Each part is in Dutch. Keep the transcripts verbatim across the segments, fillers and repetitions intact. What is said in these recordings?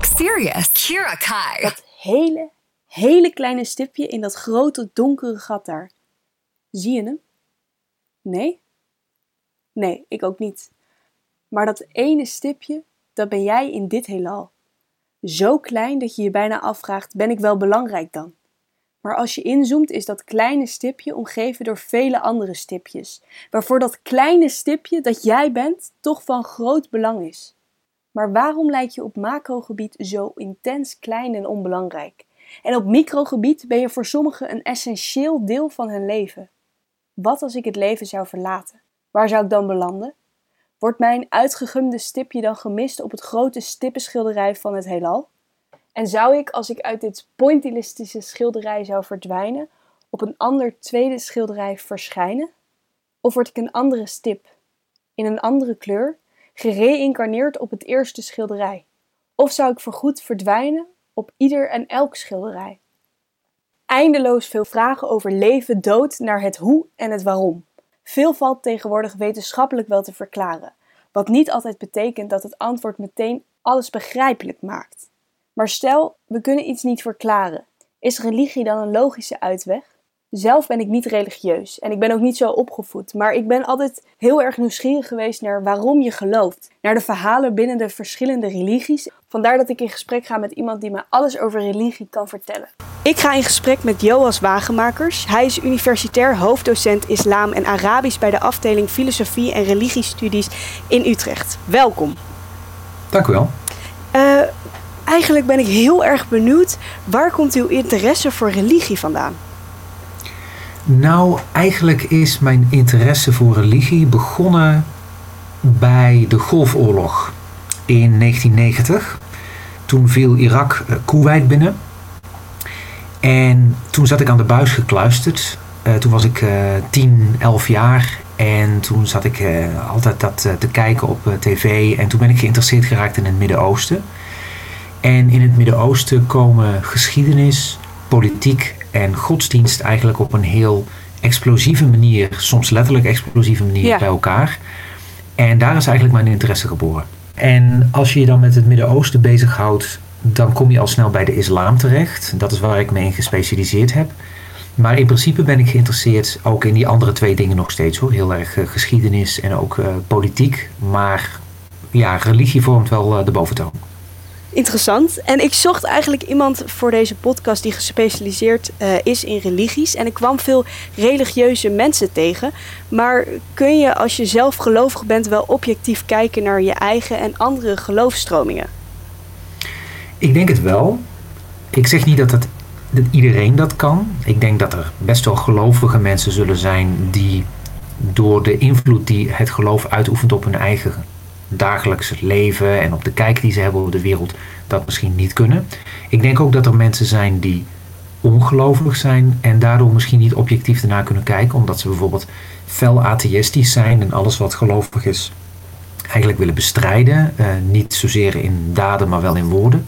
Black Sirius, Kira Kai. Dat hele, hele kleine stipje in dat grote donkere gat daar. Zie je hem? Nee? Nee, ik ook niet. Maar dat ene stipje, dat ben jij in dit heelal. Zo klein dat je je bijna afvraagt, ben ik wel belangrijk dan? Maar als je inzoomt is dat kleine stipje omgeven door vele andere stipjes. Waarvoor dat kleine stipje dat jij bent toch van groot belang is. Maar waarom lijk je op macrogebied zo intens klein en onbelangrijk? En op microgebied ben je voor sommigen een essentieel deel van hun leven. Wat als ik het leven zou verlaten? Waar zou ik dan belanden? Wordt mijn uitgegumde stipje dan gemist op het grote stippenschilderij van het heelal? En zou ik, als ik uit dit pointillistische schilderij zou verdwijnen, op een ander tweede schilderij verschijnen? Of word ik een andere stip, in een andere kleur, gereïncarneerd op het eerste schilderij? Of zou ik voorgoed verdwijnen op ieder en elk schilderij? Eindeloos veel vragen over leven, dood, naar het hoe en het waarom. Veel valt tegenwoordig wetenschappelijk wel te verklaren, wat niet altijd betekent dat het antwoord meteen alles begrijpelijk maakt. Maar stel, we kunnen iets niet verklaren. Is religie dan een logische uitweg? Zelf ben ik niet religieus en ik ben ook niet zo opgevoed, maar ik ben altijd heel erg nieuwsgierig geweest naar waarom je gelooft, naar de verhalen binnen de verschillende religies. Vandaar dat ik in gesprek ga met iemand die me alles over religie kan vertellen. Ik ga in gesprek met Joas Wagenmakers. Hij is universitair hoofddocent islam en Arabisch bij de afdeling filosofie en religiestudies in Utrecht. Welkom. Dank u wel. Uh, eigenlijk ben ik heel erg benieuwd, waar komt uw interesse voor religie vandaan? Nou, eigenlijk is mijn interesse voor religie begonnen bij de Golfoorlog in negentien negentig. Toen viel Irak uh, Koeweit binnen. En toen zat ik aan de buis gekluisterd. Uh, toen was ik uh, tien, elf jaar. En toen zat ik uh, altijd dat uh, te kijken op uh, tv. En toen ben ik geïnteresseerd geraakt in het Midden-Oosten. En in het Midden-Oosten komen geschiedenis, politiek en godsdienst eigenlijk op een heel explosieve manier, soms letterlijk explosieve manier, ja, bij elkaar. En daar is eigenlijk mijn interesse geboren. En als je je dan met het Midden-Oosten bezighoudt, dan kom je al snel bij de islam terecht. Dat is waar ik me in gespecialiseerd heb. Maar in principe ben ik geïnteresseerd ook in die andere twee dingen nog steeds, hoor. Heel erg uh, geschiedenis en ook uh, politiek. Maar ja, religie vormt wel uh, de boventoon. Interessant. En ik zocht eigenlijk iemand voor deze podcast die gespecialiseerd uh, is in religies. En ik kwam veel religieuze mensen tegen. Maar kun je, als je zelf gelovig bent, wel objectief kijken naar je eigen en andere geloofstromingen? Ik denk het wel. Ik zeg niet dat, dat, dat iedereen dat kan. Ik denk dat er best wel gelovige mensen zullen zijn die door de invloed die het geloof uitoefent op hun eigen dagelijks leven en op de kijk die ze hebben op de wereld, dat misschien niet kunnen. Ik denk ook dat er mensen zijn die ongelovig zijn en daardoor misschien niet objectief ernaar kunnen kijken, omdat ze bijvoorbeeld fel atheïstisch zijn en alles wat gelovig is eigenlijk willen bestrijden. Uh, niet zozeer in daden, maar wel in woorden.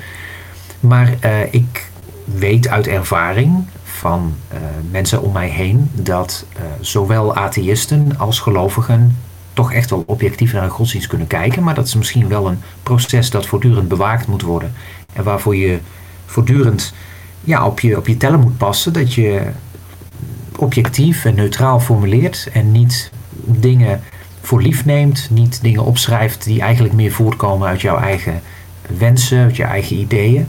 Maar uh, ik weet uit ervaring van uh, mensen om mij heen dat uh, zowel atheïsten als gelovigen toch echt wel objectief naar een godsdienst kunnen kijken. Maar dat is misschien wel een proces dat voortdurend bewaakt moet worden. En waarvoor je voortdurend ja, op je, op je tellen moet passen. Dat je objectief en neutraal formuleert. En niet dingen voor lief neemt. Niet dingen opschrijft die eigenlijk meer voortkomen uit jouw eigen wensen. Uit je eigen ideeën.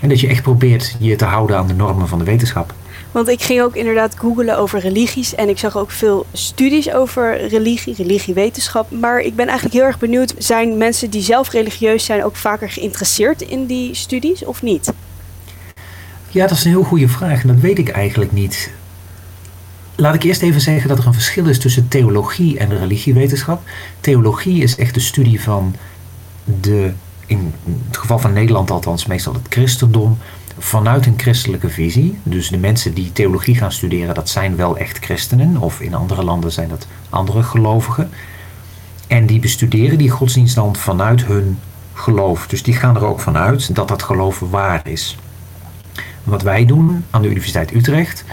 En dat je echt probeert je te houden aan de normen van de wetenschap. Want ik ging ook inderdaad googlen over religies en ik zag ook veel studies over religie, religiewetenschap. Maar ik ben eigenlijk heel erg benieuwd, zijn mensen die zelf religieus zijn ook vaker geïnteresseerd in die studies of niet? Ja, dat is een heel goede vraag en dat weet ik eigenlijk niet. Laat ik eerst even zeggen dat er een verschil is tussen theologie en religiewetenschap. Theologie is echt de studie van de, in het geval van Nederland althans, meestal het christendom, vanuit een christelijke visie. Dus de mensen die theologie gaan studeren, dat zijn wel echt christenen. Of in andere landen zijn dat andere gelovigen. En die bestuderen die godsdienst dan vanuit hun geloof. Dus die gaan er ook vanuit dat dat geloof waar is. Wat wij doen aan de Universiteit Utrecht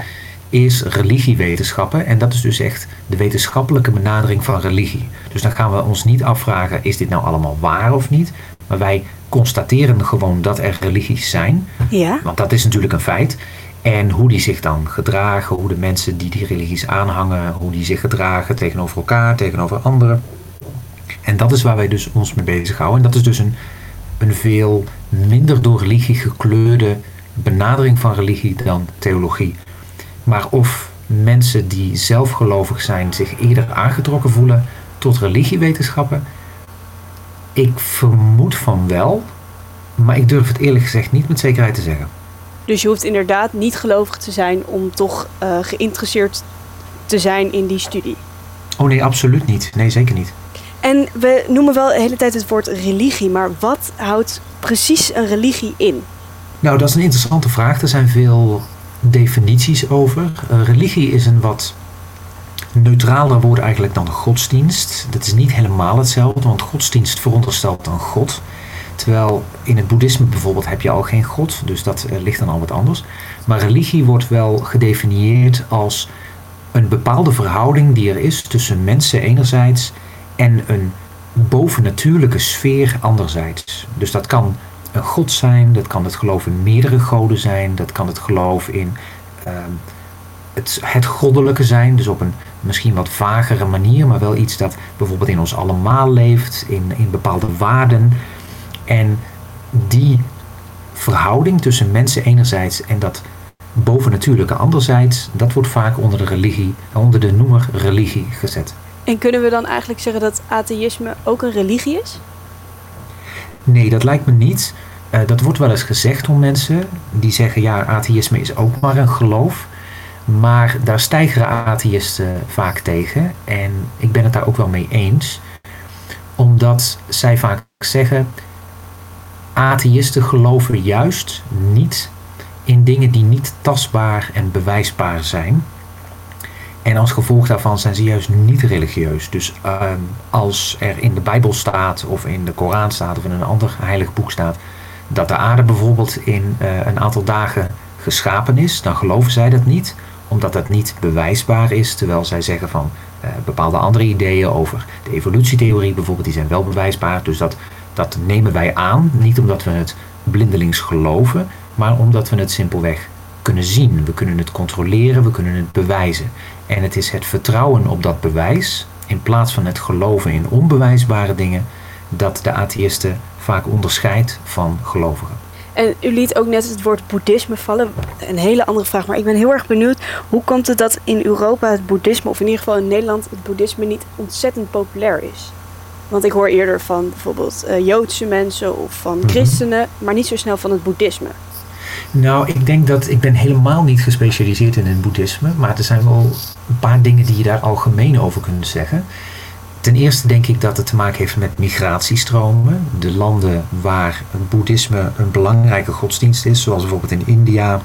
is religiewetenschappen. En dat is dus echt de wetenschappelijke benadering van religie. Dus dan gaan we ons niet afvragen, is dit nou allemaal waar of niet? Maar wij constateren gewoon dat er religies zijn. Ja. Want dat is natuurlijk een feit. En hoe die zich dan gedragen, hoe de mensen die die religies aanhangen, hoe die zich gedragen tegenover elkaar, tegenover anderen. En dat is waar wij dus ons mee bezighouden. En dat is dus een, een veel minder door religie gekleurde benadering van religie dan theologie. Maar of mensen die zelf gelovig zijn zich eerder aangetrokken voelen tot religiewetenschappen, ik vermoed van wel, maar ik durf het eerlijk gezegd niet met zekerheid te zeggen. Dus je hoeft inderdaad niet gelovig te zijn om toch uh, geïnteresseerd te zijn in die studie? Oh nee, absoluut niet. Nee, zeker niet. En we noemen wel de hele tijd het woord religie, maar wat houdt precies een religie in? Nou, dat is een interessante vraag. Er zijn veel definities over. Uh, religie is een wat neutraler woord eigenlijk dan godsdienst. Dat is niet helemaal hetzelfde, want godsdienst veronderstelt dan God. Terwijl in het boeddhisme bijvoorbeeld heb je al geen God, dus dat uh, ligt dan al wat anders. Maar religie wordt wel gedefinieerd als een bepaalde verhouding die er is tussen mensen enerzijds en een bovennatuurlijke sfeer anderzijds. Dus dat kan een god zijn, dat kan het geloof in meerdere goden zijn, dat kan het geloof in uh, het, het goddelijke zijn, dus op een misschien wat vagere manier, maar wel iets dat bijvoorbeeld in ons allemaal leeft, in, in bepaalde waarden. En die verhouding tussen mensen enerzijds en dat bovennatuurlijke anderzijds, dat wordt vaak onder de religie, onder de noemer religie gezet. En kunnen we dan eigenlijk zeggen dat atheïsme ook een religie is? Nee, dat lijkt me niet. Uh, dat wordt wel eens gezegd door mensen die zeggen, ja, atheïsme is ook maar een geloof. Maar daar stijgeren atheïsten vaak tegen. En ik ben het daar ook wel mee eens. Omdat zij vaak zeggen, atheïsten geloven juist niet in dingen die niet tastbaar en bewijsbaar zijn. En als gevolg daarvan zijn ze juist niet religieus. Dus uh, als er in de Bijbel staat of in de Koran staat of in een ander heilig boek staat dat de aarde bijvoorbeeld in uh, een aantal dagen geschapen is, dan geloven zij dat niet, omdat dat niet bewijsbaar is. Terwijl zij zeggen van uh, bepaalde andere ideeën over de evolutietheorie bijvoorbeeld, die zijn wel bewijsbaar. Dus dat, dat nemen wij aan, niet omdat we het blindelings geloven, maar omdat we het simpelweg kunnen zien. We kunnen het controleren, we kunnen het bewijzen. En het is het vertrouwen op dat bewijs, in plaats van het geloven in onbewijsbare dingen, dat de atheïsten vaak onderscheidt van gelovigen. En u liet ook net het woord boeddhisme vallen. Een hele andere vraag, maar ik ben heel erg benieuwd. Hoe komt het dat in Europa het boeddhisme, of in ieder geval in Nederland, het boeddhisme niet ontzettend populair is? Want ik hoor eerder van bijvoorbeeld uh, Joodse mensen of van mm-hmm. christenen, maar niet zo snel van het boeddhisme. Nou, ik denk dat ik ben helemaal niet gespecialiseerd in het boeddhisme, maar er zijn wel een paar dingen die je daar algemeen over kunt zeggen. Ten eerste denk ik dat het te maken heeft met migratiestromen. De landen waar het boeddhisme een belangrijke godsdienst is, zoals bijvoorbeeld in India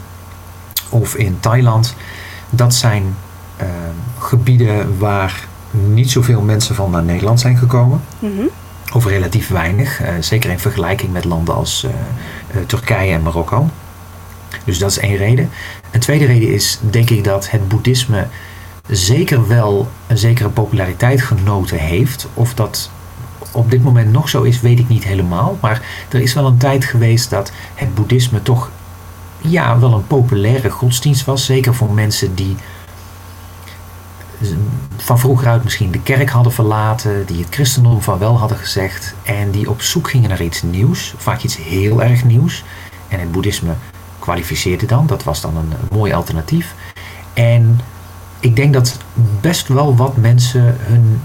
of in Thailand, dat zijn uh, gebieden waar niet zoveel mensen van naar Nederland zijn gekomen. Mm-hmm. Of relatief weinig, uh, zeker in vergelijking met landen als uh, uh, Turkije en Marokko. Dus dat is één reden. Een tweede reden is, denk ik, dat het boeddhisme zeker wel een zekere populariteit genoten heeft. Of dat op dit moment nog zo is, weet ik niet helemaal. Maar er is wel een tijd geweest dat het boeddhisme toch ja, wel een populaire godsdienst was. Zeker voor mensen die van vroeger uit misschien de kerk hadden verlaten, die het christendom van wel hadden gezegd en die op zoek gingen naar iets nieuws. Vaak iets heel erg nieuws. En het boeddhisme kwalificeerde dan. Dat was dan een mooi alternatief. En ik denk dat best wel wat mensen hun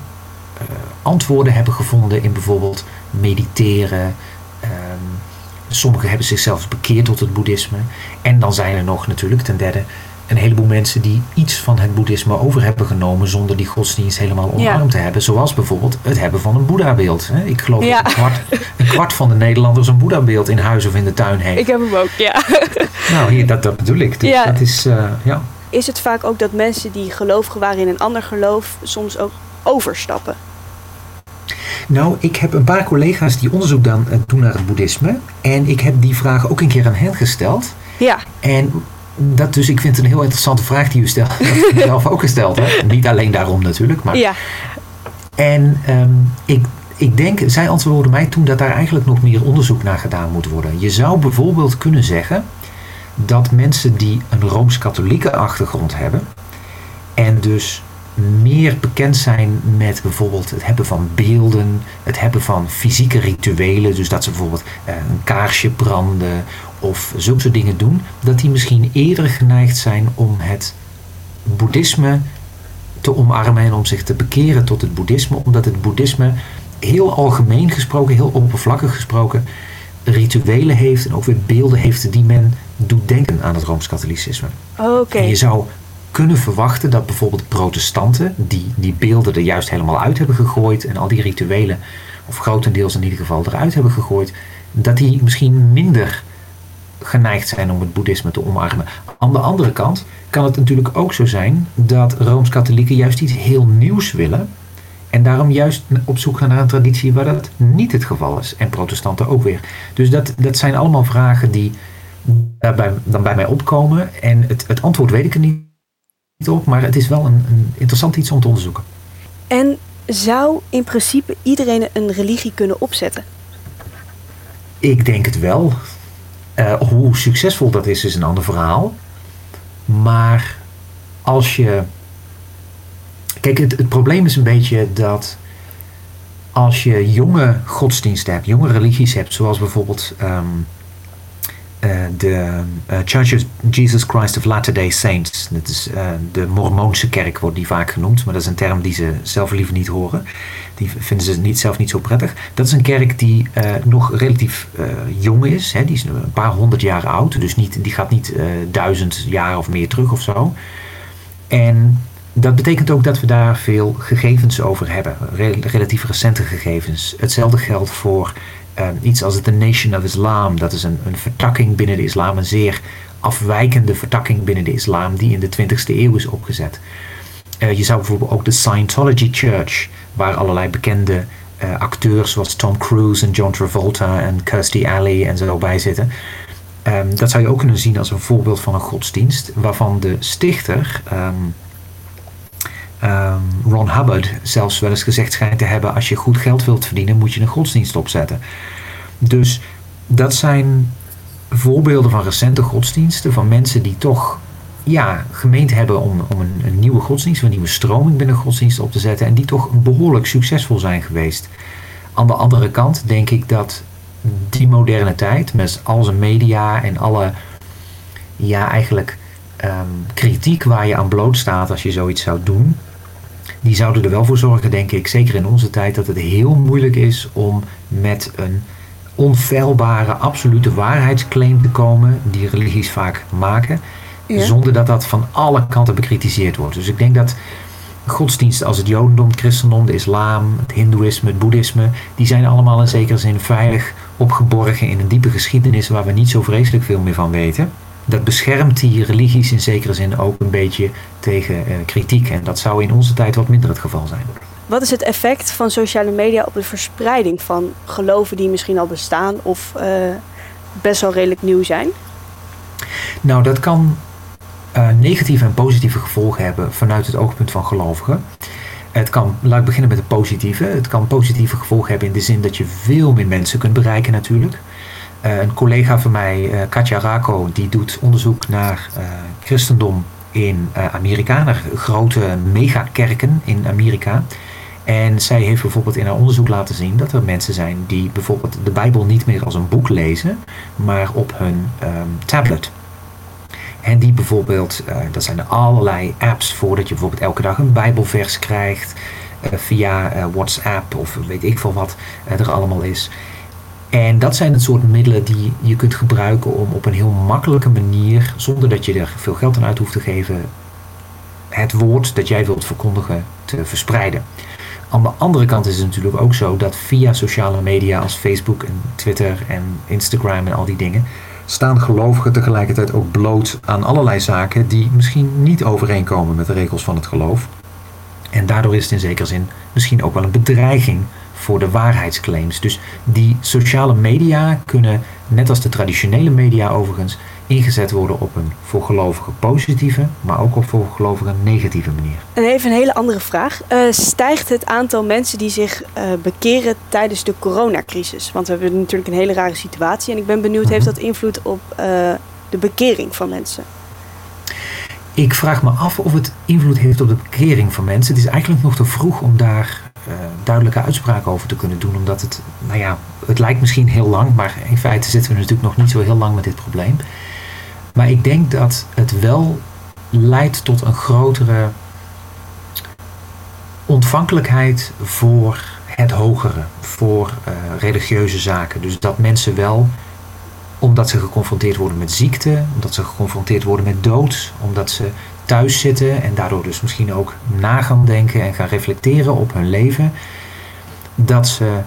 uh, antwoorden hebben gevonden in bijvoorbeeld mediteren. Um, sommigen hebben zichzelf bekeerd tot het boeddhisme. En dan zijn er nog natuurlijk ten derde een heleboel mensen die iets van het boeddhisme over hebben genomen zonder die godsdienst helemaal omarmd ja. te hebben. Zoals bijvoorbeeld het hebben van een boeddhabeeld. Ik geloof ja. dat een kwart, een kwart van de Nederlanders een boeddhabeeld in huis of in de tuin heeft. Ik heb hem ook, ja. Nou, hier, dat, dat bedoel ik. Dus ja. dat is, uh, ja. Is het vaak ook dat mensen die gelovigen waren in een ander geloof soms ook overstappen? Nou, ik heb een paar collega's die onderzoek dan, uh, doen naar het boeddhisme. En ik heb die vraag ook een keer aan hen gesteld. Ja. En dat dus, ik vind het een heel interessante vraag die u stelt. Dat ik mezelf ook gesteld heb. Niet alleen daarom natuurlijk. Maar. Ja. En um, ik, ik denk, zij antwoordde mij toen dat daar eigenlijk nog meer onderzoek naar gedaan moet worden. Je zou bijvoorbeeld kunnen zeggen dat mensen die een Rooms-Katholieke achtergrond hebben en dus meer bekend zijn met bijvoorbeeld het hebben van beelden, het hebben van fysieke rituelen, dus dat ze bijvoorbeeld een kaarsje branden of zulke soort dingen doen, dat die misschien eerder geneigd zijn om het boeddhisme te omarmen en om zich te bekeren tot het boeddhisme, omdat het boeddhisme heel algemeen gesproken, heel oppervlakkig gesproken, rituelen heeft en ook weer beelden heeft die men doet denken aan het Rooms-Katholicisme. Oh, okay. En je zou kunnen verwachten dat bijvoorbeeld protestanten, die die beelden er juist helemaal uit hebben gegooid en al die rituelen, of grotendeels in ieder geval eruit hebben gegooid, dat die misschien minder geneigd zijn om het boeddhisme te omarmen. Aan de andere kant kan het natuurlijk ook zo zijn dat Rooms-Katholieken juist iets heel nieuws willen en daarom juist op zoek gaan naar een traditie waar dat niet het geval is. En protestanten ook weer. Dus dat, dat zijn allemaal vragen die daarbij, dan bij mij opkomen. En het, het antwoord weet ik er niet op, maar het is wel een, een interessant iets om te onderzoeken. En zou in principe iedereen een religie kunnen opzetten? Ik denk het wel. Uh, hoe succesvol dat is, is een ander verhaal. Maar als je... Kijk, het, het probleem is een beetje dat als je jonge godsdiensten hebt, jonge religies hebt, zoals bijvoorbeeld um, uh, de uh, Church of Jesus Christ of Latter-day Saints. Dat is uh, de Mormoonse kerk, wordt die vaak genoemd, maar dat is een term die ze zelf liever niet horen. Die vinden ze niet, zelf niet zo prettig. Dat is een kerk die uh, nog relatief uh, jong is, hè? Die is een paar honderd jaar oud, dus niet, die gaat niet uh, duizend jaar of meer terug of zo. En dat betekent ook dat we daar veel gegevens over hebben, relatief recente gegevens. Hetzelfde geldt voor uh, iets als The Nation of Islam. Dat is een, een vertakking binnen de islam, een zeer afwijkende vertakking binnen de islam die in de twintigste eeuw is opgezet. Uh, je zou bijvoorbeeld ook de Scientology Church, waar allerlei bekende uh, acteurs zoals Tom Cruise en John Travolta en Kirstie Alley en zo bij zitten. Um, dat zou je ook kunnen zien als een voorbeeld van een godsdienst waarvan de stichter... Um, Um, Ron Hubbard zelfs wel eens gezegd schijnt te hebben: als je goed geld wilt verdienen, moet je een godsdienst opzetten. Dus dat zijn voorbeelden van recente godsdiensten, van mensen die toch ja, gemeend hebben om, om een, een nieuwe godsdienst, een nieuwe stroming binnen godsdienst op te zetten en die toch behoorlijk succesvol zijn geweest. Aan de andere kant denk ik dat die moderne tijd, met al zijn media en alle ja, eigenlijk um, kritiek waar je aan blootstaat als je zoiets zou doen, die zouden er wel voor zorgen, denk ik, zeker in onze tijd, dat het heel moeilijk is om met een onfeilbare, absolute waarheidsclaim te komen, die religies vaak maken, ja, zonder dat dat van alle kanten bekritiseerd wordt. Dus ik denk dat godsdiensten als het jodendom, het christendom, de islam, het hindoeïsme, het boeddhisme, die zijn allemaal in zekere zin veilig opgeborgen in een diepe geschiedenis waar we niet zo vreselijk veel meer van weten. Dat beschermt die religies in zekere zin ook een beetje tegen uh, kritiek. En dat zou in onze tijd wat minder het geval zijn. Wat is het effect van sociale media op de verspreiding van geloven die misschien al bestaan of uh, best wel redelijk nieuw zijn? Nou, dat kan uh, negatieve en positieve gevolgen hebben vanuit het oogpunt van gelovigen. Het kan, laat ik beginnen met het positieve. Het kan positieve gevolgen hebben in de zin dat je veel meer mensen kunt bereiken natuurlijk. Uh, een collega van mij, uh, Katja Rako, die doet onderzoek naar uh, christendom in uh, Amerika, naar grote megakerken in Amerika. En zij heeft bijvoorbeeld in haar onderzoek laten zien dat er mensen zijn die bijvoorbeeld de Bijbel niet meer als een boek lezen, maar op hun um, tablet. En die bijvoorbeeld, uh, dat zijn allerlei apps voor dat je bijvoorbeeld elke dag een Bijbelvers krijgt uh, via uh, WhatsApp of weet ik veel wat uh, er allemaal is. En dat zijn het soort middelen die je kunt gebruiken om op een heel makkelijke manier, zonder dat je er veel geld aan uit hoeft te geven, het woord dat jij wilt verkondigen te verspreiden. Aan de andere kant is het natuurlijk ook zo dat via sociale media als Facebook en Twitter en Instagram en al die dingen, staan gelovigen tegelijkertijd ook bloot aan allerlei zaken die misschien niet overeenkomen met de regels van het geloof. En daardoor is het in zekere zin misschien ook wel een bedreiging voor de waarheidsclaims. Dus die sociale media kunnen, net als de traditionele media overigens, ingezet worden op een voor gelovigen positieve, maar ook op voor gelovigen negatieve manier. En even een hele andere vraag. Uh, stijgt het aantal mensen die zich uh, bekeren tijdens de coronacrisis? Want we hebben natuurlijk een hele rare situatie en ik ben benieuwd, heeft dat invloed op uh, de bekering van mensen? Ik vraag me af of het invloed heeft op de bekering van mensen. Het is eigenlijk nog te vroeg om daar uh, duidelijke uitspraken over te kunnen doen. Omdat het, nou ja, het lijkt misschien heel lang, maar in feite zitten we natuurlijk nog niet zo heel lang met dit probleem. Maar ik denk dat het wel leidt tot een grotere ontvankelijkheid voor het hogere, voor uh, religieuze zaken. Dus dat mensen wel, omdat ze geconfronteerd worden met ziekte, omdat ze geconfronteerd worden met dood, omdat ze thuis zitten en daardoor dus misschien ook na gaan denken en gaan reflecteren op hun leven, dat ze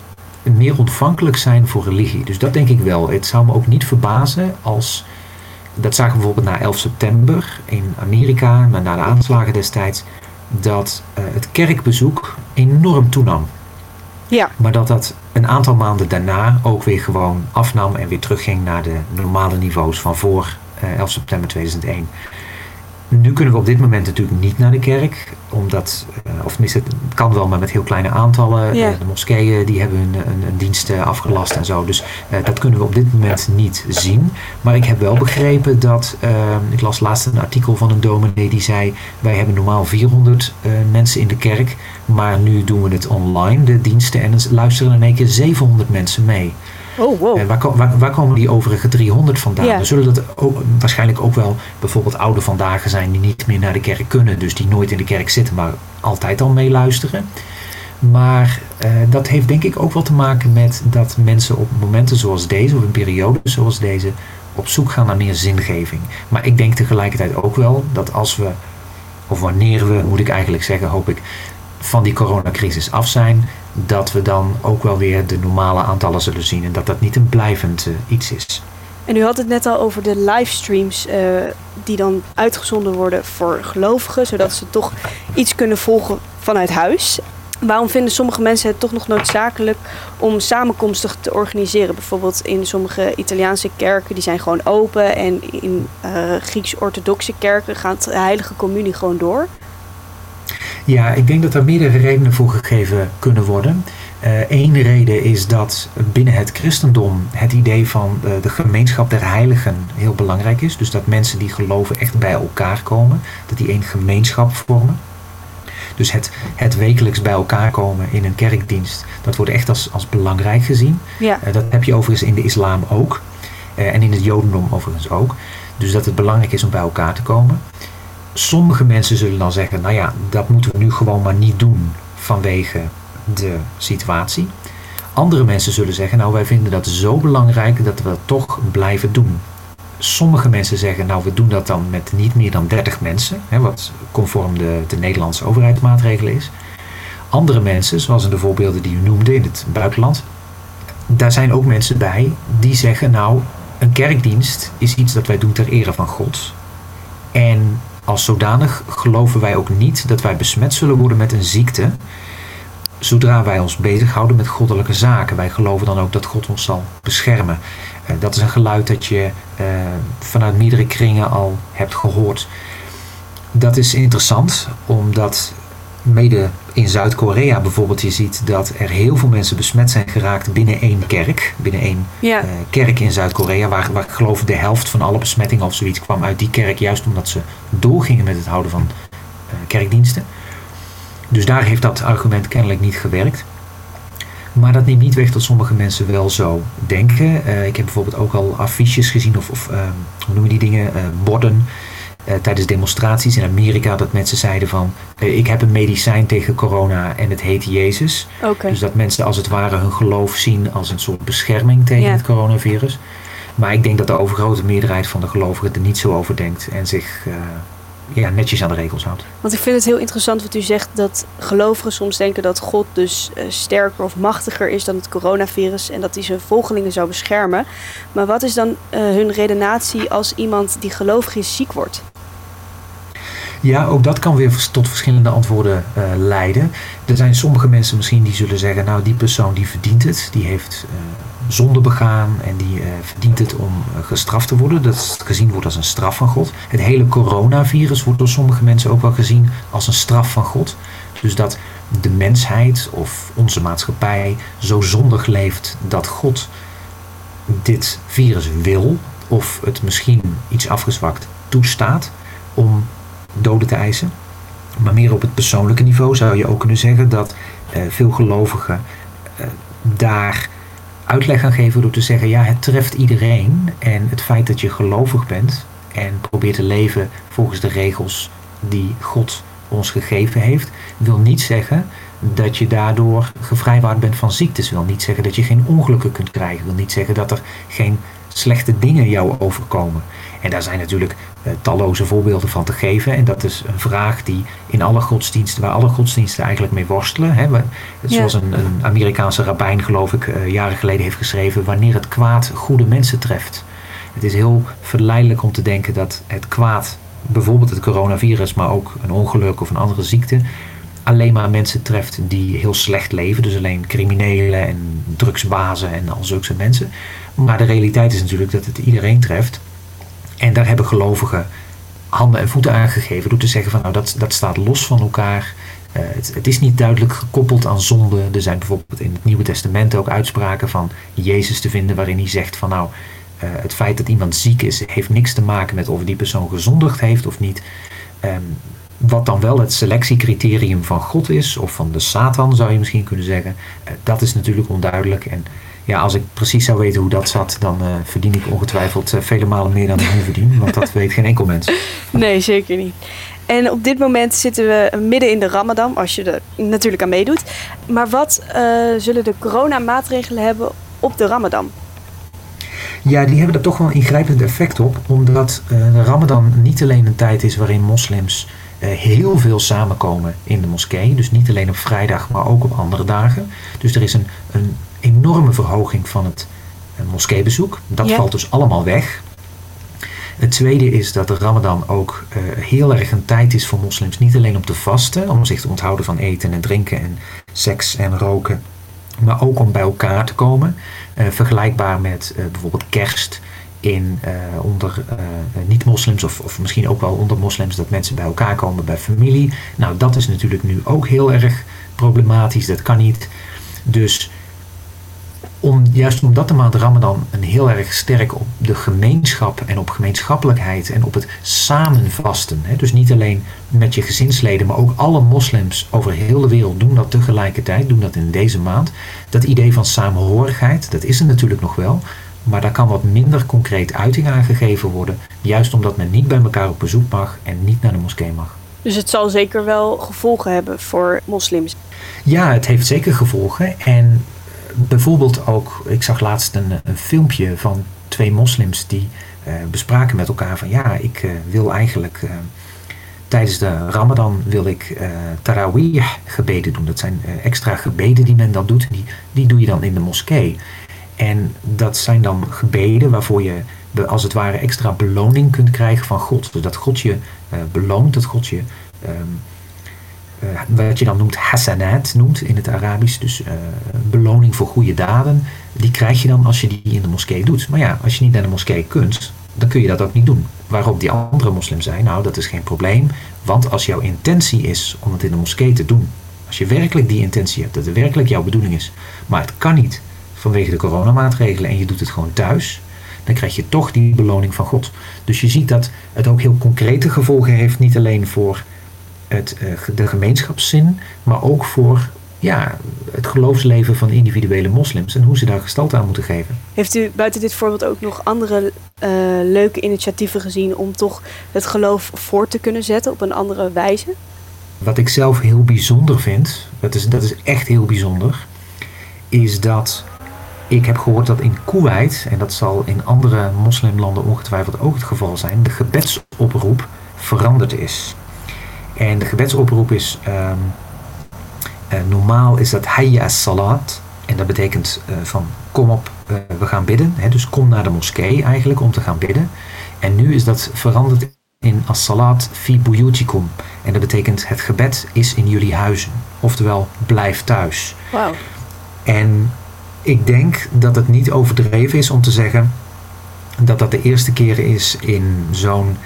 meer ontvankelijk zijn voor religie. Dus dat denk ik wel. Het zou me ook niet verbazen als, dat zagen we bijvoorbeeld na elf september in Amerika, maar na de aanslagen destijds, dat uh, het kerkbezoek enorm toenam. Ja. Maar dat dat een aantal maanden daarna ook weer gewoon afnam en weer terugging naar de normale niveaus van voor uh, elf september tweeduizend één. Nu kunnen we op dit moment natuurlijk niet naar de kerk, omdat, uh, of tenminste het kan wel, maar met heel kleine aantallen. Ja. Uh, de moskeeën die hebben hun, hun, hun diensten afgelast en zo, dus uh, dat kunnen we op dit moment niet zien. Maar ik heb wel begrepen dat, uh, ik las laatst een artikel van een dominee die zei, wij hebben normaal vierhonderd uh, mensen in de kerk, maar nu doen we het online, de diensten, en luisteren in één keer zevenhonderd mensen mee. Oh, wow. En waar, waar, waar komen die overige driehonderd vandaan? Yeah. Er zullen dat ook, waarschijnlijk ook wel bijvoorbeeld ouderen vandaag zijn die niet meer naar de kerk kunnen. Dus die nooit in de kerk zitten, maar altijd al meeluisteren. Maar eh, dat heeft denk ik ook wel te maken met dat mensen op momenten zoals deze, of in periodes zoals deze, op zoek gaan naar meer zingeving. Maar ik denk tegelijkertijd ook wel dat als we, of wanneer we, moet ik eigenlijk zeggen, hoop ik, van die coronacrisis af zijn, dat we dan ook wel weer de normale aantallen zullen zien en dat dat niet een blijvend uh, iets is. En u had het net al over de livestreams uh, die dan uitgezonden worden voor gelovigen, zodat ze toch iets kunnen volgen vanuit huis. Waarom vinden sommige mensen het toch nog noodzakelijk om samenkomsten te organiseren? Bijvoorbeeld in sommige Italiaanse kerken, die zijn gewoon open, en in uh, Grieks-orthodoxe kerken gaat de heilige communie gewoon door. Ja, ik denk dat er meerdere redenen voor gegeven kunnen worden. Eén uh, reden is dat binnen het christendom het idee van uh, de gemeenschap der heiligen heel belangrijk is. Dus dat mensen die geloven echt bij elkaar komen, dat die één gemeenschap vormen. Dus het, het wekelijks bij elkaar komen in een kerkdienst, dat wordt echt als, als belangrijk gezien. Ja. Uh, dat heb je overigens in de islam ook uh, en in het jodendom overigens ook. Dus dat het belangrijk is om bij elkaar te komen. Sommige mensen zullen dan zeggen, nou ja, dat moeten we nu gewoon maar niet doen vanwege de situatie. Andere mensen zullen zeggen, nou wij vinden dat zo belangrijk dat we dat toch blijven doen. Sommige mensen zeggen, nou we doen dat dan met niet meer dan dertig mensen, hè, wat conform de, de Nederlandse overheidsmaatregelen is. Andere mensen, zoals in de voorbeelden die u noemde in het buitenland, daar zijn ook mensen bij die zeggen, nou een kerkdienst is iets dat wij doen ter ere van God. En als zodanig geloven wij ook niet dat wij besmet zullen worden met een ziekte, zodra wij ons bezighouden met goddelijke zaken. Wij geloven dan ook dat God ons zal beschermen. Uh, dat is een geluid dat je uh, vanuit meerdere kringen al hebt gehoord. Dat is interessant, omdat mede in Zuid-Korea bijvoorbeeld je ziet dat er heel veel mensen besmet zijn geraakt binnen één kerk. Binnen één ja. uh, kerk in Zuid-Korea, waar, waar ik geloof de helft van alle besmettingen of zoiets kwam uit die kerk. Juist omdat ze doorgingen met het houden van uh, kerkdiensten. Dus daar heeft dat argument kennelijk niet gewerkt. Maar dat neemt niet weg dat sommige mensen wel zo denken. Uh, ik heb bijvoorbeeld ook al affiches gezien of, of uh, hoe noem je die dingen, uh, borden. Uh, tijdens demonstraties in Amerika, dat mensen zeiden van, uh, ik heb een medicijn tegen corona en het heet Jezus. Okay. Dus dat mensen als het ware hun geloof zien als een soort bescherming tegen ja. het coronavirus. Maar ik denk dat de overgrote meerderheid van de gelovigen er niet zo over denkt en zich uh, ja, netjes aan de regels houdt. Want ik vind het heel interessant wat u zegt, dat gelovigen soms denken dat God dus uh, sterker of machtiger is dan het coronavirus en dat hij zijn volgelingen zou beschermen. Maar wat is dan uh, hun redenatie als iemand die gelovig is ziek wordt? Ja, ook dat kan weer tot verschillende antwoorden uh, leiden. Er zijn sommige mensen misschien die zullen zeggen, nou die persoon die verdient het, die heeft uh, zonde begaan en die uh, verdient het om uh, gestraft te worden. Dat is gezien wordt als een straf van God. Het hele coronavirus wordt door sommige mensen ook wel gezien als een straf van God. Dus dat de mensheid of onze maatschappij zo zondig leeft dat God dit virus wil, of het misschien iets afgezwakt toestaat om doden te eisen. Maar meer op het persoonlijke niveau zou je ook kunnen zeggen dat uh, veel gelovigen uh, daar uitleg aan geven door te zeggen, ja, het treft iedereen en het feit dat je gelovig bent en probeert te leven volgens de regels die God ons gegeven heeft, wil niet zeggen dat je daardoor gevrijwaard bent van ziektes, wil niet zeggen dat je geen ongelukken kunt krijgen, wil niet zeggen dat er geen slechte dingen jou overkomen. En daar zijn natuurlijk uh, talloze voorbeelden van te geven. En dat is een vraag die in alle godsdiensten, waar alle godsdiensten eigenlijk mee worstelen. Hè? Zoals ja. een, een Amerikaanse rabbijn, geloof ik, uh, jaren geleden heeft geschreven, wanneer het kwaad goede mensen treft. Het is heel verleidelijk om te denken dat het kwaad, bijvoorbeeld het coronavirus, maar ook een ongeluk of een andere ziekte, alleen maar mensen treft die heel slecht leven. Dus alleen criminelen en drugsbazen en al zulke mensen. Maar de realiteit is natuurlijk dat het iedereen treft. En daar hebben gelovigen handen en voeten aangegeven door te zeggen van, nou, dat, dat staat los van elkaar. Uh, het, het is niet duidelijk gekoppeld aan zonde. Er zijn bijvoorbeeld in het Nieuwe Testament ook uitspraken van Jezus te vinden waarin hij zegt van, nou, uh, het feit dat iemand ziek is heeft niks te maken met of die persoon gezondigd heeft of niet. Um, Wat dan wel het selectiecriterium van God is, of van de Satan zou je misschien kunnen zeggen, dat is natuurlijk onduidelijk. En ja, als ik precies zou weten hoe dat zat, dan uh, verdien ik ongetwijfeld uh, vele malen meer dan ik nu verdien, want dat weet geen enkel mens. Nee, zeker niet. En op dit moment zitten we midden in de Ramadan, als je er natuurlijk aan meedoet. Maar wat uh, zullen de coronamaatregelen hebben op de Ramadan? Ja, die hebben er toch wel een ingrijpend effect op, omdat uh, de Ramadan niet alleen een tijd is waarin moslims heel veel samenkomen in de moskee. Dus niet alleen op vrijdag, maar ook op andere dagen. Dus er is een, een enorme verhoging van het moskeebezoek. Dat ja. valt dus allemaal weg. Het tweede is dat de Ramadan ook uh, heel erg een tijd is voor moslims. Niet alleen om te vasten, om zich te onthouden van eten en drinken en seks en roken. Maar ook om bij elkaar te komen. Uh, vergelijkbaar met uh, bijvoorbeeld kerst. In, uh, onder uh, niet-moslims of, of misschien ook wel onder moslims, dat mensen bij elkaar komen bij familie. Nou, dat is natuurlijk nu ook heel erg problematisch, dat kan niet. Dus om, juist omdat de maand Ramadan een heel erg sterk op de gemeenschap en op gemeenschappelijkheid en op het samenvasten, hè, dus niet alleen met je gezinsleden, maar ook alle moslims over heel de wereld doen dat tegelijkertijd, doen dat in deze maand. Dat idee van samenhorigheid, dat is er natuurlijk nog wel. Maar daar kan wat minder concreet uiting aan gegeven worden. Juist omdat men niet bij elkaar op bezoek mag en niet naar de moskee mag. Dus het zal zeker wel gevolgen hebben voor moslims? Ja, het heeft zeker gevolgen. En bijvoorbeeld ook, ik zag laatst een, een filmpje van twee moslims die uh, bespraken met elkaar van, ja, ik uh, wil eigenlijk Uh, tijdens de Ramadan wil ik uh, tarawih gebeden doen. Dat zijn uh, extra gebeden die men dan doet. Die, die doe je dan in de moskee. En dat zijn dan gebeden waarvoor je als het ware extra beloning kunt krijgen van God. Dus dat God je uh, beloont, dat God je, um, uh, wat je dan noemt, hasanat noemt in het Arabisch. Dus uh, beloning voor goede daden, die krijg je dan als je die in de moskee doet. Maar ja, als je niet naar de moskee kunt, dan kun je dat ook niet doen. Waarop die andere moslim zei, nou, dat is geen probleem. Want als jouw intentie is om het in de moskee te doen, als je werkelijk die intentie hebt, dat het werkelijk jouw bedoeling is, maar het kan niet vanwege de coronamaatregelen en je doet het gewoon thuis, dan krijg je toch die beloning van God. Dus je ziet dat het ook heel concrete gevolgen heeft, niet alleen voor het, de gemeenschapszin, maar ook voor ja, het geloofsleven van individuele moslims en hoe ze daar gestalte aan moeten geven. Heeft u buiten dit voorbeeld ook nog andere uh, leuke initiatieven gezien om toch het geloof voort te kunnen zetten op een andere wijze? Wat ik zelf heel bijzonder vind, dat is, dat is echt heel bijzonder, is dat ik heb gehoord dat in Koeweit, en dat zal in andere moslimlanden ongetwijfeld ook het geval zijn, de gebedsoproep veranderd is. En de gebedsoproep is, um, uh, normaal is dat hayya as-salat. En dat betekent uh, van kom op, uh, we gaan bidden. Hè, dus kom naar de moskee eigenlijk om te gaan bidden. En nu is dat veranderd in as-salat fi buyutikum. En dat betekent het gebed is in jullie huizen. Oftewel blijf thuis. Wow. En ik denk dat het niet overdreven is om te zeggen dat dat de eerste keer is in zo'n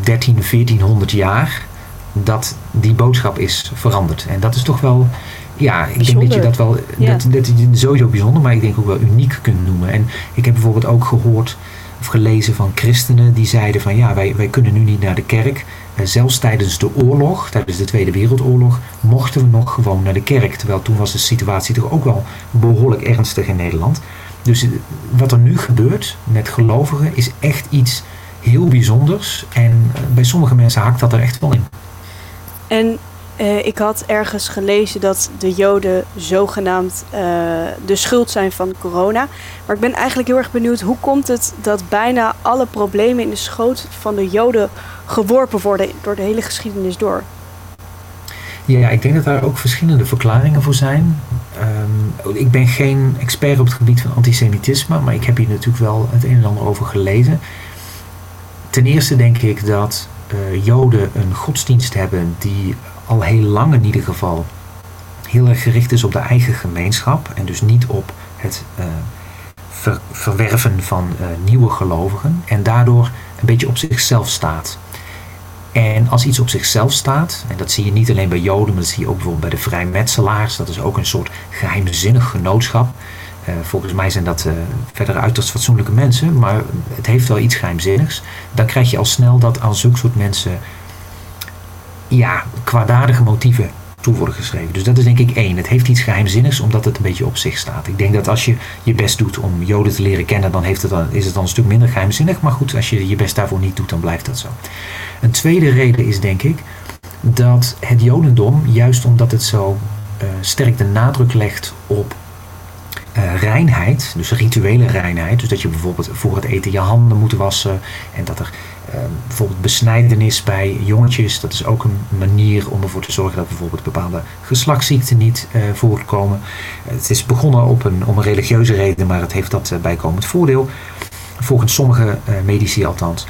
dertienhonderd, veertienhonderd jaar dat die boodschap is veranderd. En dat is toch wel, ja, ik bijzonder. denk dat je dat wel, ja. dat, dat is sowieso bijzonder, maar ik denk ook wel uniek kunt noemen. En ik heb bijvoorbeeld ook gehoord of gelezen van christenen die zeiden van ja, wij, wij kunnen nu niet naar de kerk. Uh, zelfs tijdens de oorlog, tijdens de Tweede Wereldoorlog, mochten we nog gewoon naar de kerk. Terwijl toen was de situatie toch ook wel behoorlijk ernstig in Nederland. Dus wat er nu gebeurt met gelovigen is echt iets heel bijzonders. En bij sommige mensen haakt dat er echt wel in. En uh, ik had ergens gelezen dat de Joden zogenaamd uh, de schuld zijn van corona. Maar ik ben eigenlijk heel erg benieuwd, hoe komt het dat bijna alle problemen in de schoot van de Joden geworpen worden door de hele geschiedenis door? Ja, ik denk dat daar ook verschillende verklaringen voor zijn. Um, ik ben geen expert op het gebied van antisemitisme, maar ik heb hier natuurlijk wel het een en ander over gelezen. Ten eerste denk ik dat uh, Joden een godsdienst hebben die al heel lang in ieder geval heel erg gericht is op de eigen gemeenschap en dus niet op het uh, ver, verwerven van uh, nieuwe gelovigen en daardoor een beetje op zichzelf staat. En als iets op zichzelf staat, en dat zie je niet alleen bij Joden, maar dat zie je ook bijvoorbeeld bij de vrijmetselaars. Dat is ook een soort geheimzinnig genootschap. Uh, volgens mij zijn dat uh, verder uiterst fatsoenlijke mensen, maar het heeft wel iets geheimzinnigs. Dan krijg je al snel dat aan zulke soort mensen ja, kwaadaardige motieven toe worden geschreven. Dus dat is denk ik één. Het heeft iets geheimzinnigs omdat het een beetje op zich staat. Ik denk dat als je je best doet om Joden te leren kennen, dan heeft het dan, is het dan een stuk minder geheimzinnig. Maar goed, als je je best daarvoor niet doet, dan blijft dat zo. Een tweede reden is denk ik dat het Jodendom, juist omdat het zo uh, sterk de nadruk legt op uh, reinheid, dus rituele reinheid, dus dat je bijvoorbeeld voor het eten je handen moet wassen en dat er Uh, bijvoorbeeld besnijdenis bij jongetjes, dat is ook een manier om ervoor te zorgen dat bijvoorbeeld bepaalde geslachtsziekten niet uh, voortkomen. Het is begonnen op een, om een religieuze reden, maar het heeft dat uh, bijkomend voordeel, volgens sommige uh, medici althans.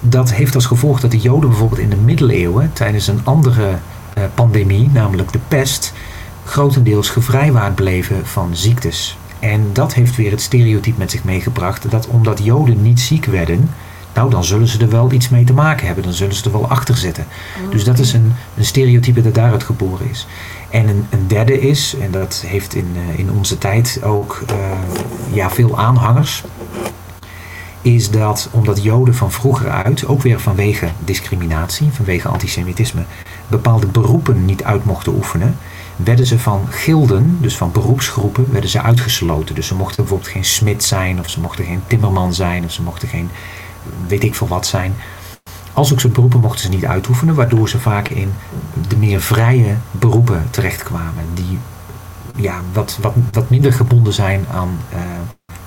Dat heeft als gevolg dat de Joden bijvoorbeeld in de middeleeuwen tijdens een andere uh, pandemie, namelijk de pest, grotendeels gevrijwaard bleven van ziektes. En dat heeft weer het stereotype met zich meegebracht dat omdat Joden niet ziek werden, nou, dan zullen ze er wel iets mee te maken hebben. Dan zullen ze er wel achter zitten. Okay. Dus dat is een, een stereotype dat daaruit geboren is. En een, een derde is, en dat heeft in, in onze tijd ook uh, ja, veel aanhangers, is dat omdat Joden van vroeger uit, ook weer vanwege discriminatie, vanwege antisemitisme, bepaalde beroepen niet uit mochten oefenen, werden ze van gilden, dus van beroepsgroepen, werden ze uitgesloten. Dus ze mochten bijvoorbeeld geen smid zijn, of ze mochten geen timmerman zijn, of ze mochten geen weet ik veel wat zijn. Als ook zo'n beroepen mochten ze niet uitoefenen, waardoor ze vaak in de meer vrije beroepen terechtkwamen, die ja, wat, wat, wat minder gebonden zijn aan uh,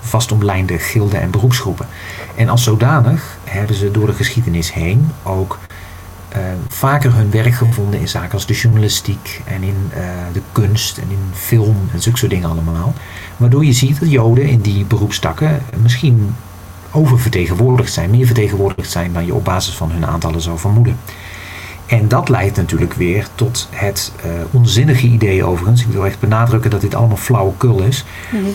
vastomlijnde gilden en beroepsgroepen. En als zodanig hebben ze door de geschiedenis heen ook uh, vaker hun werk gevonden in zaken als de journalistiek en in uh, de kunst en in film en zulke soort dingen allemaal. Waardoor je ziet dat Joden in die beroepstakken misschien oververtegenwoordigd zijn, meer vertegenwoordigd zijn dan je op basis van hun aantallen zou vermoeden. En dat leidt natuurlijk weer tot het uh, onzinnige idee overigens, ik wil echt benadrukken dat dit allemaal flauwekul is, mm-hmm.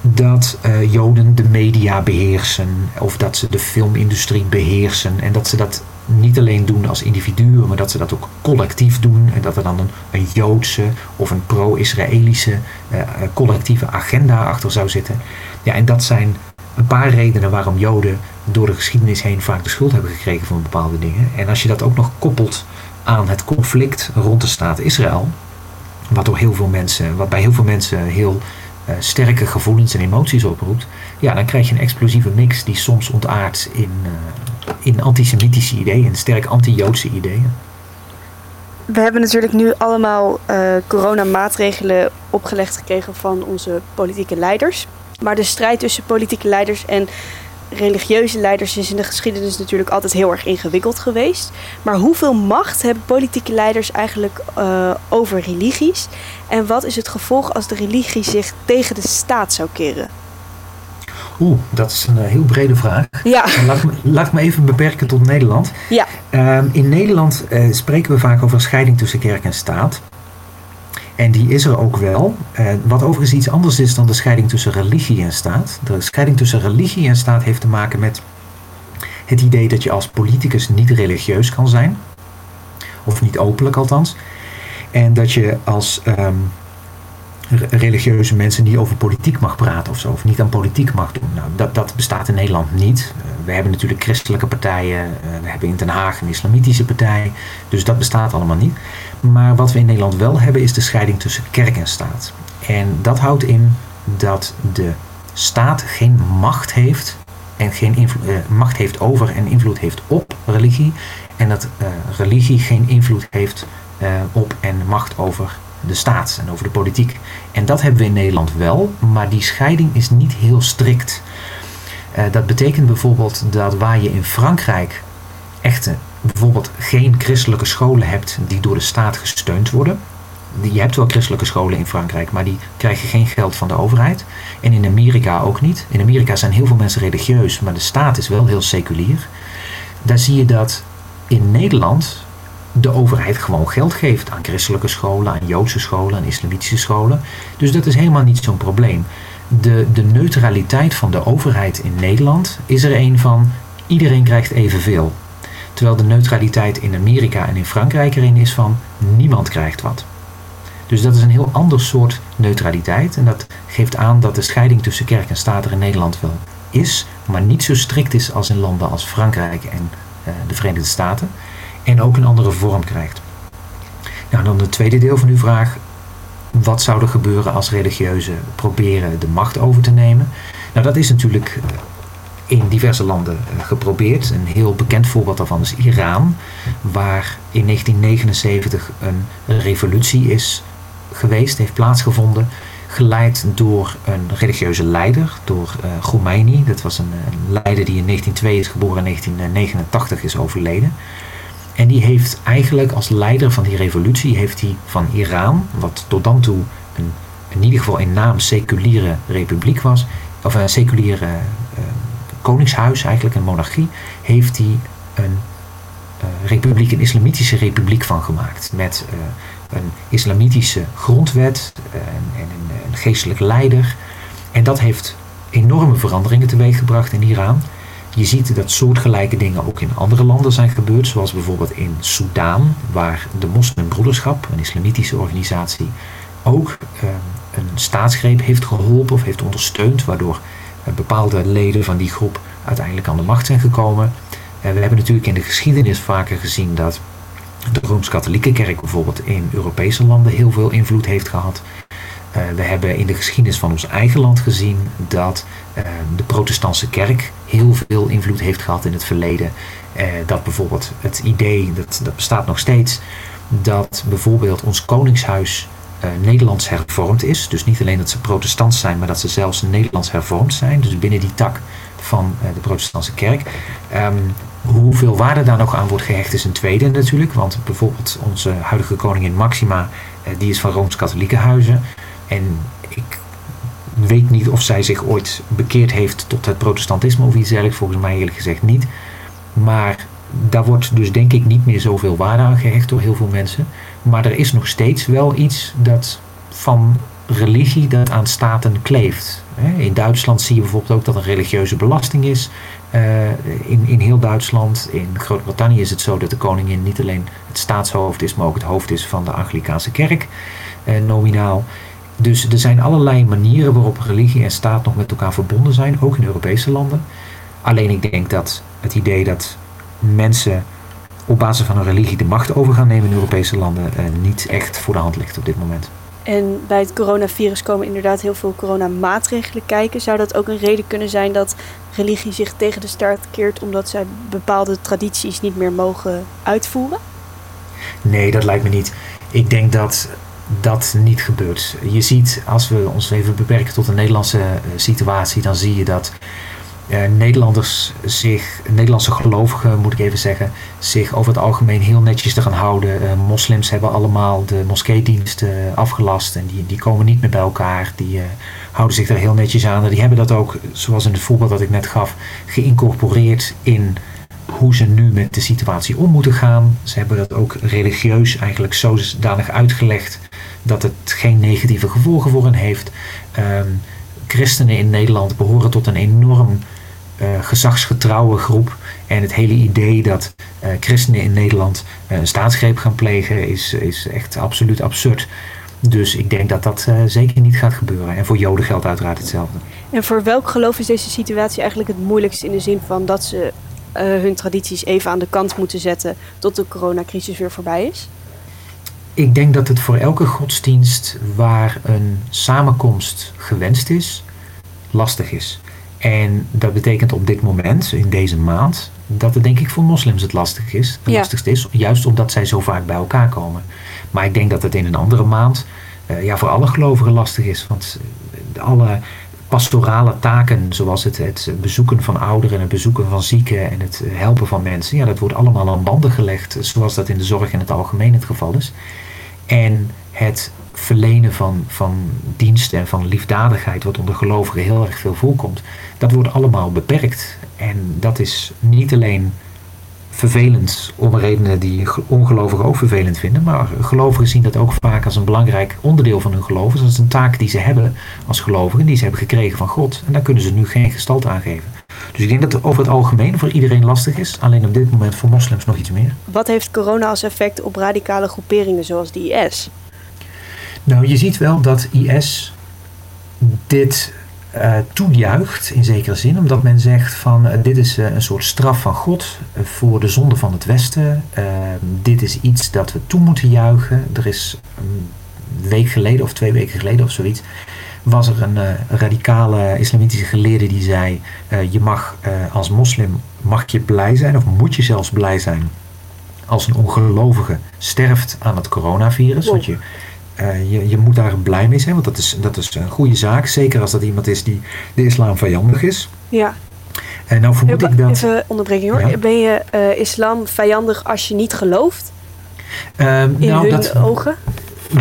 dat uh, Joden de media beheersen of dat ze de filmindustrie beheersen en dat ze dat niet alleen doen als individuen, maar dat ze dat ook collectief doen en dat er dan een, een Joodse of een pro-Israëlische uh, collectieve agenda achter zou zitten. Ja, en dat zijn een paar redenen waarom Joden door de geschiedenis heen vaak de schuld hebben gekregen van bepaalde dingen. En als je dat ook nog koppelt aan het conflict rond de staat Israël, wat, door heel veel mensen, wat bij heel veel mensen heel uh, sterke gevoelens en emoties oproept, ja, dan krijg je een explosieve mix die soms ontaardt in, uh, in antisemitische ideeën, in sterk anti-Joodse ideeën. We hebben natuurlijk nu allemaal uh, coronamaatregelen opgelegd gekregen van onze politieke leiders. Maar de strijd tussen politieke leiders en religieuze leiders is in de geschiedenis natuurlijk altijd heel erg ingewikkeld geweest. Maar hoeveel macht hebben politieke leiders eigenlijk uh, over religies? En wat is het gevolg als de religie zich tegen de staat zou keren? Oeh, dat is een uh, heel brede vraag. Ja. Laat, me, laat me even beperken tot Nederland. Ja. Uh, in Nederland uh, spreken we vaak over een scheiding tussen kerk en staat. En die is er ook wel. Uh, wat overigens iets anders is dan de scheiding tussen religie en staat. De scheiding tussen religie en staat heeft te maken met het idee dat je als politicus niet religieus kan zijn. Of niet openlijk althans. En dat je als um, religieuze mensen niet over politiek mag praten of zo. Of niet aan politiek mag doen. Nou, dat, dat bestaat in Nederland niet. Uh, we hebben natuurlijk christelijke partijen. Uh, we hebben in Den Haag een islamitische partij. Dus dat bestaat allemaal niet. Maar wat we in Nederland wel hebben is de scheiding tussen kerk en staat. En dat houdt in dat de staat geen macht heeft. En geen invlo- uh, macht heeft over en invloed heeft op religie. En dat uh, religie geen invloed heeft uh, op en macht over de staat en over de politiek. En dat hebben we in Nederland wel, maar die scheiding is niet heel strikt. Uh, dat betekent bijvoorbeeld dat waar je in Frankrijk echte, bijvoorbeeld geen christelijke scholen hebt die door de staat gesteund worden. Je hebt wel christelijke scholen in Frankrijk, maar die krijgen geen geld van de overheid. En in Amerika ook niet. In Amerika zijn heel veel mensen religieus, maar de staat is wel heel seculier. Daar zie je dat in Nederland de overheid gewoon geld geeft aan christelijke scholen, aan Joodse scholen, aan islamitische scholen. Dus dat is helemaal niet zo'n probleem. De, de neutraliteit van de overheid in Nederland is er een van iedereen krijgt evenveel. Terwijl de neutraliteit in Amerika en in Frankrijk erin is van niemand krijgt wat. Dus dat is een heel ander soort neutraliteit. En dat geeft aan dat de scheiding tussen kerk en staat er in Nederland wel is, maar niet zo strikt is als in landen als Frankrijk en uh, de Verenigde Staten. En ook een andere vorm krijgt. Nou, dan het tweede deel van uw vraag. Wat zou er gebeuren als religieuzen proberen de macht over te nemen? Nou, dat is natuurlijk in diverse landen geprobeerd. Een heel bekend voorbeeld daarvan is Iran, waar in negentien negenenzeventig een revolutie is geweest, heeft plaatsgevonden, geleid door een religieuze leider, door uh, Khomeini. Dat was een, een leider die in negentien twee is geboren en negentien negenentachtig is overleden. En die heeft eigenlijk als leider van die revolutie, heeft hij van Iran, wat tot dan toe een, in ieder geval in naam seculiere republiek was, of een seculiere uh, koningshuis, eigenlijk een monarchie, heeft hij een uh, republiek, een islamitische republiek van gemaakt. Met uh, een islamitische grondwet uh, en een, een geestelijk leider. En dat heeft enorme veranderingen teweeggebracht in Iran. Je ziet dat soortgelijke dingen ook in andere landen zijn gebeurd, zoals bijvoorbeeld in Soedan, waar de Moslimbroederschap, een islamitische organisatie, ook uh, een staatsgreep heeft geholpen of heeft ondersteund, waardoor uh, bepaalde leden van die groep uiteindelijk aan de macht zijn gekomen. Uh, we hebben natuurlijk in de geschiedenis vaker gezien dat de Rooms-Katholieke Kerk bijvoorbeeld in Europese landen heel veel invloed heeft gehad. Uh, we hebben in de geschiedenis van ons eigen land gezien dat uh, de protestantse kerk heel veel invloed heeft gehad in het verleden. Uh, dat bijvoorbeeld het idee, dat, dat bestaat nog steeds, dat bijvoorbeeld ons koningshuis uh, Nederlands hervormd is. Dus niet alleen dat ze protestants zijn, maar dat ze zelfs Nederlands hervormd zijn. Dus binnen die tak van uh, de protestantse kerk. Um, hoeveel waarde daar nog aan wordt gehecht is een tweede natuurlijk. Want bijvoorbeeld onze huidige koningin Maxima, uh, die is van Rooms-Katholieke huizen. En ik weet niet of zij zich ooit bekeerd heeft tot het protestantisme of iets dergelijks. Volgens mij eerlijk gezegd niet. Maar daar wordt dus denk ik niet meer zoveel waarde aan gehecht door heel veel mensen. Maar er is nog steeds wel iets dat van religie dat aan staten kleeft. In Duitsland zie je bijvoorbeeld ook dat een religieuze belasting is. In, in heel Duitsland, in Groot-Brittannië is het zo dat de koningin niet alleen het staatshoofd is, maar ook het hoofd is van de Anglicaanse kerk. Nominaal. Dus er zijn allerlei manieren waarop religie en staat nog met elkaar verbonden zijn, ook in Europese landen. Alleen ik denk dat het idee dat mensen op basis van hun religie de macht over gaan nemen in Europese landen eh, niet echt voor de hand ligt op dit moment. En bij het coronavirus komen inderdaad heel veel coronamaatregelen kijken. Zou dat ook een reden kunnen zijn dat religie zich tegen de staat keert omdat zij bepaalde tradities niet meer mogen uitvoeren? Nee, dat lijkt me niet. Ik denk dat dat niet gebeurt. Je ziet, als we ons even beperken tot de Nederlandse uh, situatie, dan zie je dat uh, Nederlanders zich, Nederlandse gelovigen moet ik even zeggen, zich over het algemeen heel netjes te gaan houden. Uh, moslims hebben allemaal de moskeediensten uh, afgelast en die, die komen niet meer bij elkaar. Die uh, houden zich daar heel netjes aan. En die hebben dat ook, zoals in het voorbeeld dat ik net gaf, geïncorporeerd in hoe ze nu met de situatie om moeten gaan. Ze hebben dat ook religieus eigenlijk zodanig uitgelegd dat het geen negatieve gevolgen voor hen heeft. Um, christenen in Nederland behoren tot een enorm uh, gezagsgetrouwe groep. En het hele idee dat uh, christenen in Nederland uh, een staatsgreep gaan plegen is, is echt absoluut absurd. Dus ik denk dat dat uh, zeker niet gaat gebeuren. En voor Joden geldt uiteraard hetzelfde. En voor welk geloof is deze situatie eigenlijk het moeilijkst, in de zin van dat ze uh, hun tradities even aan de kant moeten zetten tot de coronacrisis weer voorbij is? Ik denk dat het voor elke godsdienst waar een samenkomst gewenst is, lastig is. En dat betekent op dit moment, in deze maand, dat het denk ik voor moslims het lastig is, het ja. lastigste is. Juist omdat zij zo vaak bij elkaar komen. Maar ik denk dat het in een andere maand uh, ja, voor alle gelovigen lastig is. Want alle pastorale taken, zoals het, het bezoeken van ouderen, het bezoeken van zieken en het helpen van mensen, ja, dat wordt allemaal aan banden gelegd, zoals dat in de zorg in het algemeen het geval is. En het verlenen van, van diensten en van liefdadigheid, wat onder gelovigen heel erg veel voorkomt, dat wordt allemaal beperkt. En dat is niet alleen vervelend om redenen die ongelovigen ook vervelend vinden, maar gelovigen zien dat ook vaak als een belangrijk onderdeel van hun geloof. Dat is een taak die ze hebben als gelovigen, die ze hebben gekregen van God. En daar kunnen ze nu geen gestalte aan geven. Dus ik denk dat het over het algemeen voor iedereen lastig is, alleen op dit moment voor moslims nog iets meer. Wat heeft corona als effect op radicale groeperingen zoals de I S? Nou, je ziet wel dat I S dit uh, toejuicht in zekere zin, omdat men zegt van uh, dit is uh, een soort straf van God uh, voor de zonde van het Westen. Uh, dit is iets dat we toe moeten juichen. Er is een week geleden of twee weken geleden of zoiets, was er een uh, radicale islamitische geleerde die zei, uh, je mag uh, als moslim mag je blij zijn, of moet je zelfs blij zijn als een ongelovige sterft aan het coronavirus. Wow. Want je Uh, je, je moet daar blij mee zijn, want dat is, dat is een goede zaak. Zeker als dat iemand is die de islam vijandig is. Ja. En nou vermoed ik dat... Even onderbreken hoor. Ja. Ben je uh, islam vijandig als je niet gelooft? Uh, In nou, hun dat, ogen?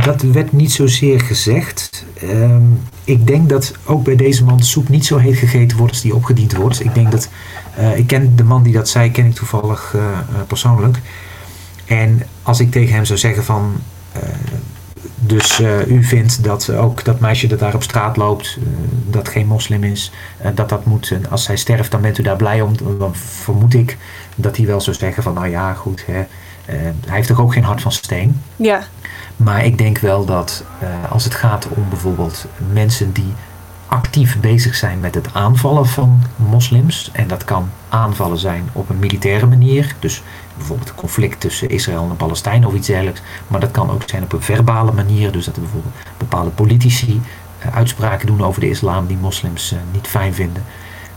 Dat werd niet zozeer gezegd. Uh, ik denk dat ook bij deze man de soep niet zo heet gegeten wordt als die opgediend wordt. Ik denk dat... Uh, ik ken de man die dat zei, ken ik toevallig uh, persoonlijk. En als ik tegen hem zou zeggen van... Uh, Dus uh, u vindt dat uh, ook dat meisje dat daar op straat loopt, uh, dat geen moslim is, uh, dat dat moet, uh, als zij sterft, dan bent u daar blij om. Dan vermoed ik dat hij wel zou zeggen van, nou ja, goed, hè, uh, hij heeft toch ook geen hart van steen. Ja. Maar ik denk wel dat uh, als het gaat om bijvoorbeeld mensen die actief bezig zijn met het aanvallen van moslims, en dat kan aanvallen zijn op een militaire manier, dus bijvoorbeeld een conflict tussen Israël en Palestijn of iets dergelijks, maar dat kan ook zijn op een verbale manier, dus dat er bijvoorbeeld bepaalde politici uh, uitspraken doen over de islam die moslims uh, niet fijn vinden,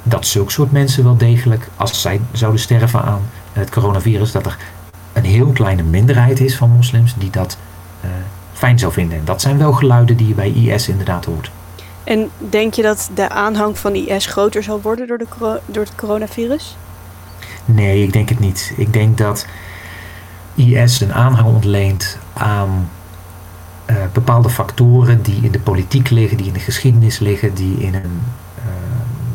dat zulke soort mensen wel degelijk, als zij zouden sterven aan het coronavirus, dat er een heel kleine minderheid is van moslims die dat uh, fijn zou vinden. En dat zijn wel geluiden die je bij I S inderdaad hoort. En denk je dat de aanhang van I S groter zal worden door, de, door het coronavirus? Nee, ik denk het niet. Ik denk dat I S een aanhang ontleent aan uh, bepaalde factoren die in de politiek liggen, die in de geschiedenis liggen, die in een uh,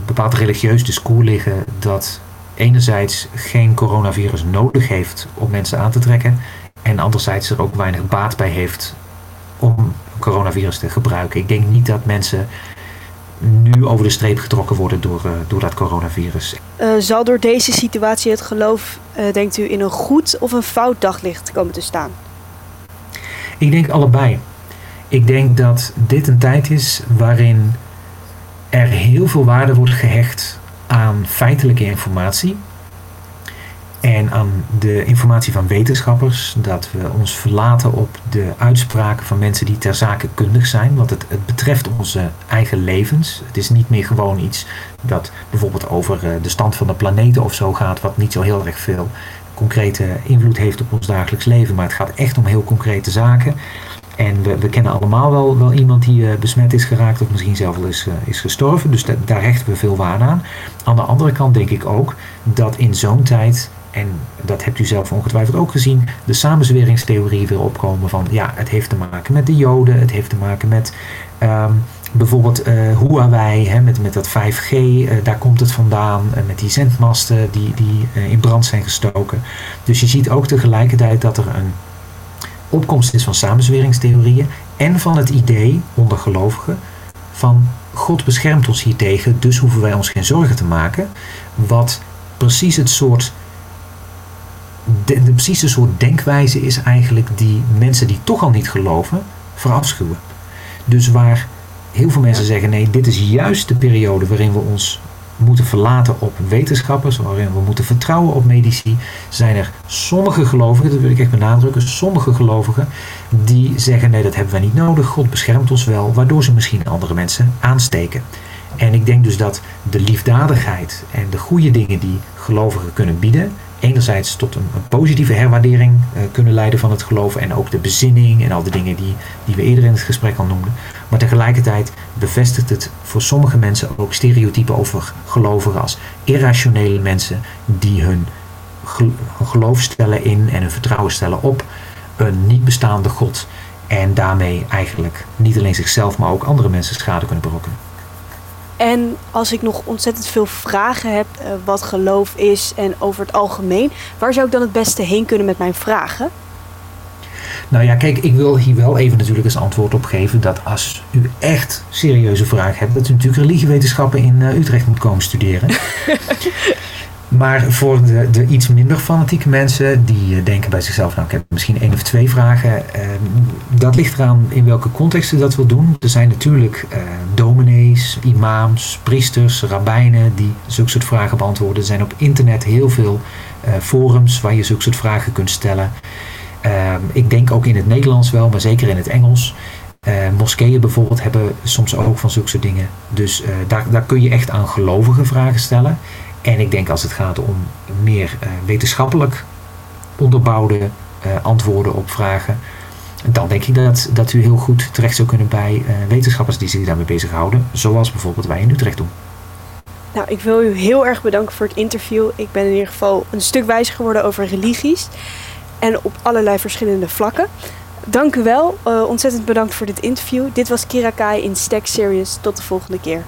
bepaald religieus discours liggen, dat enerzijds geen coronavirus nodig heeft om mensen aan te trekken en anderzijds er ook weinig baat bij heeft om coronavirus te gebruiken. Ik denk niet dat mensen nu over de streep getrokken worden door, uh, door dat coronavirus. Uh, zal door deze situatie het geloof, uh, denkt u, in een goed of een fout daglicht komen te staan? Ik denk allebei. Ik denk dat dit een tijd is waarin er heel veel waarde wordt gehecht aan feitelijke informatie en aan de informatie van wetenschappers, dat we ons verlaten op de uitspraken van mensen die ter zake kundig zijn, want het, het betreft onze eigen levens. Het is niet meer gewoon iets dat bijvoorbeeld over de stand van de planeten of zo gaat, wat niet zo heel erg veel concrete invloed heeft op ons dagelijks leven, maar het gaat echt om heel concrete zaken. En we, we kennen allemaal wel, wel iemand die uh, besmet is geraakt of misschien zelf wel is, uh, is gestorven, dus da- daar hechten we veel waarde aan. Aan de andere kant denk ik ook dat in zo'n tijd, en dat hebt u zelf ongetwijfeld ook gezien, de samenzweringstheorie weer opkomen van ja, het heeft te maken met de Joden, het heeft te maken met um, bijvoorbeeld uh, Huawei, hè, met, met dat vijf G, uh, daar komt het vandaan, uh, met die zendmasten die, die uh, in brand zijn gestoken. Dus je ziet ook tegelijkertijd dat er een opkomst is van samenzweringstheorieën en van het idee, onder gelovigen, van God beschermt ons hiertegen, dus hoeven wij ons geen zorgen te maken, wat precies het soort, de, de, precies de soort denkwijze is eigenlijk die mensen die toch al niet geloven, verafschuwen. Dus waar heel veel mensen zeggen, nee, dit is juist de periode waarin we ons moeten verlaten op wetenschappers, waarin we moeten vertrouwen op medici, zijn er sommige gelovigen, dat wil ik echt benadrukken, sommige gelovigen die zeggen, nee, dat hebben wij niet nodig, God beschermt ons wel, waardoor ze misschien andere mensen aansteken. En ik denk dus dat de liefdadigheid en de goede dingen die gelovigen kunnen bieden, enerzijds tot een, een positieve herwaardering uh, kunnen leiden van het geloof en ook de bezinning en al de dingen die, die we eerder in het gesprek al noemden. Maar tegelijkertijd bevestigt het voor sommige mensen ook stereotypen over gelovigen als irrationele mensen die hun geloof stellen in en hun vertrouwen stellen op een niet bestaande God en daarmee eigenlijk niet alleen zichzelf maar ook andere mensen schade kunnen berokkenen. En als ik nog ontzettend veel vragen heb uh, wat geloof is en over het algemeen, waar zou ik dan het beste heen kunnen met mijn vragen? Nou ja, kijk, ik wil hier wel even natuurlijk eens antwoord op geven dat als u echt serieuze vragen hebt, dat u natuurlijk religiewetenschappen in uh, Utrecht moet komen studeren. Maar voor de, de iets minder fanatieke mensen die uh, denken bij zichzelf, nou ik heb misschien één of twee vragen. Uh, dat ligt eraan in welke context u dat wil doen. Er zijn natuurlijk uh, dominees, imams, priesters, rabbijnen die zulke soort vragen beantwoorden. Er zijn op internet heel veel uh, forums waar je zulke soort vragen kunt stellen. Uh, ik denk ook in het Nederlands wel, maar zeker in het Engels. Uh, moskeeën bijvoorbeeld hebben soms ook van zulke soort dingen. Dus uh, daar, daar kun je echt aan gelovigen vragen stellen. En ik denk als het gaat om meer uh, wetenschappelijk onderbouwde uh, antwoorden op vragen, dan denk ik dat, dat u heel goed terecht zou kunnen bij uh, wetenschappers die zich daarmee bezighouden, zoals bijvoorbeeld wij in Utrecht doen. Nou, ik wil u heel erg bedanken voor het interview. Ik ben in ieder geval een stuk wijzer geworden over religies en op allerlei verschillende vlakken. Dank u wel. Uh, ontzettend bedankt voor dit interview. Dit was Kira Kai in Stack Series. Tot de volgende keer.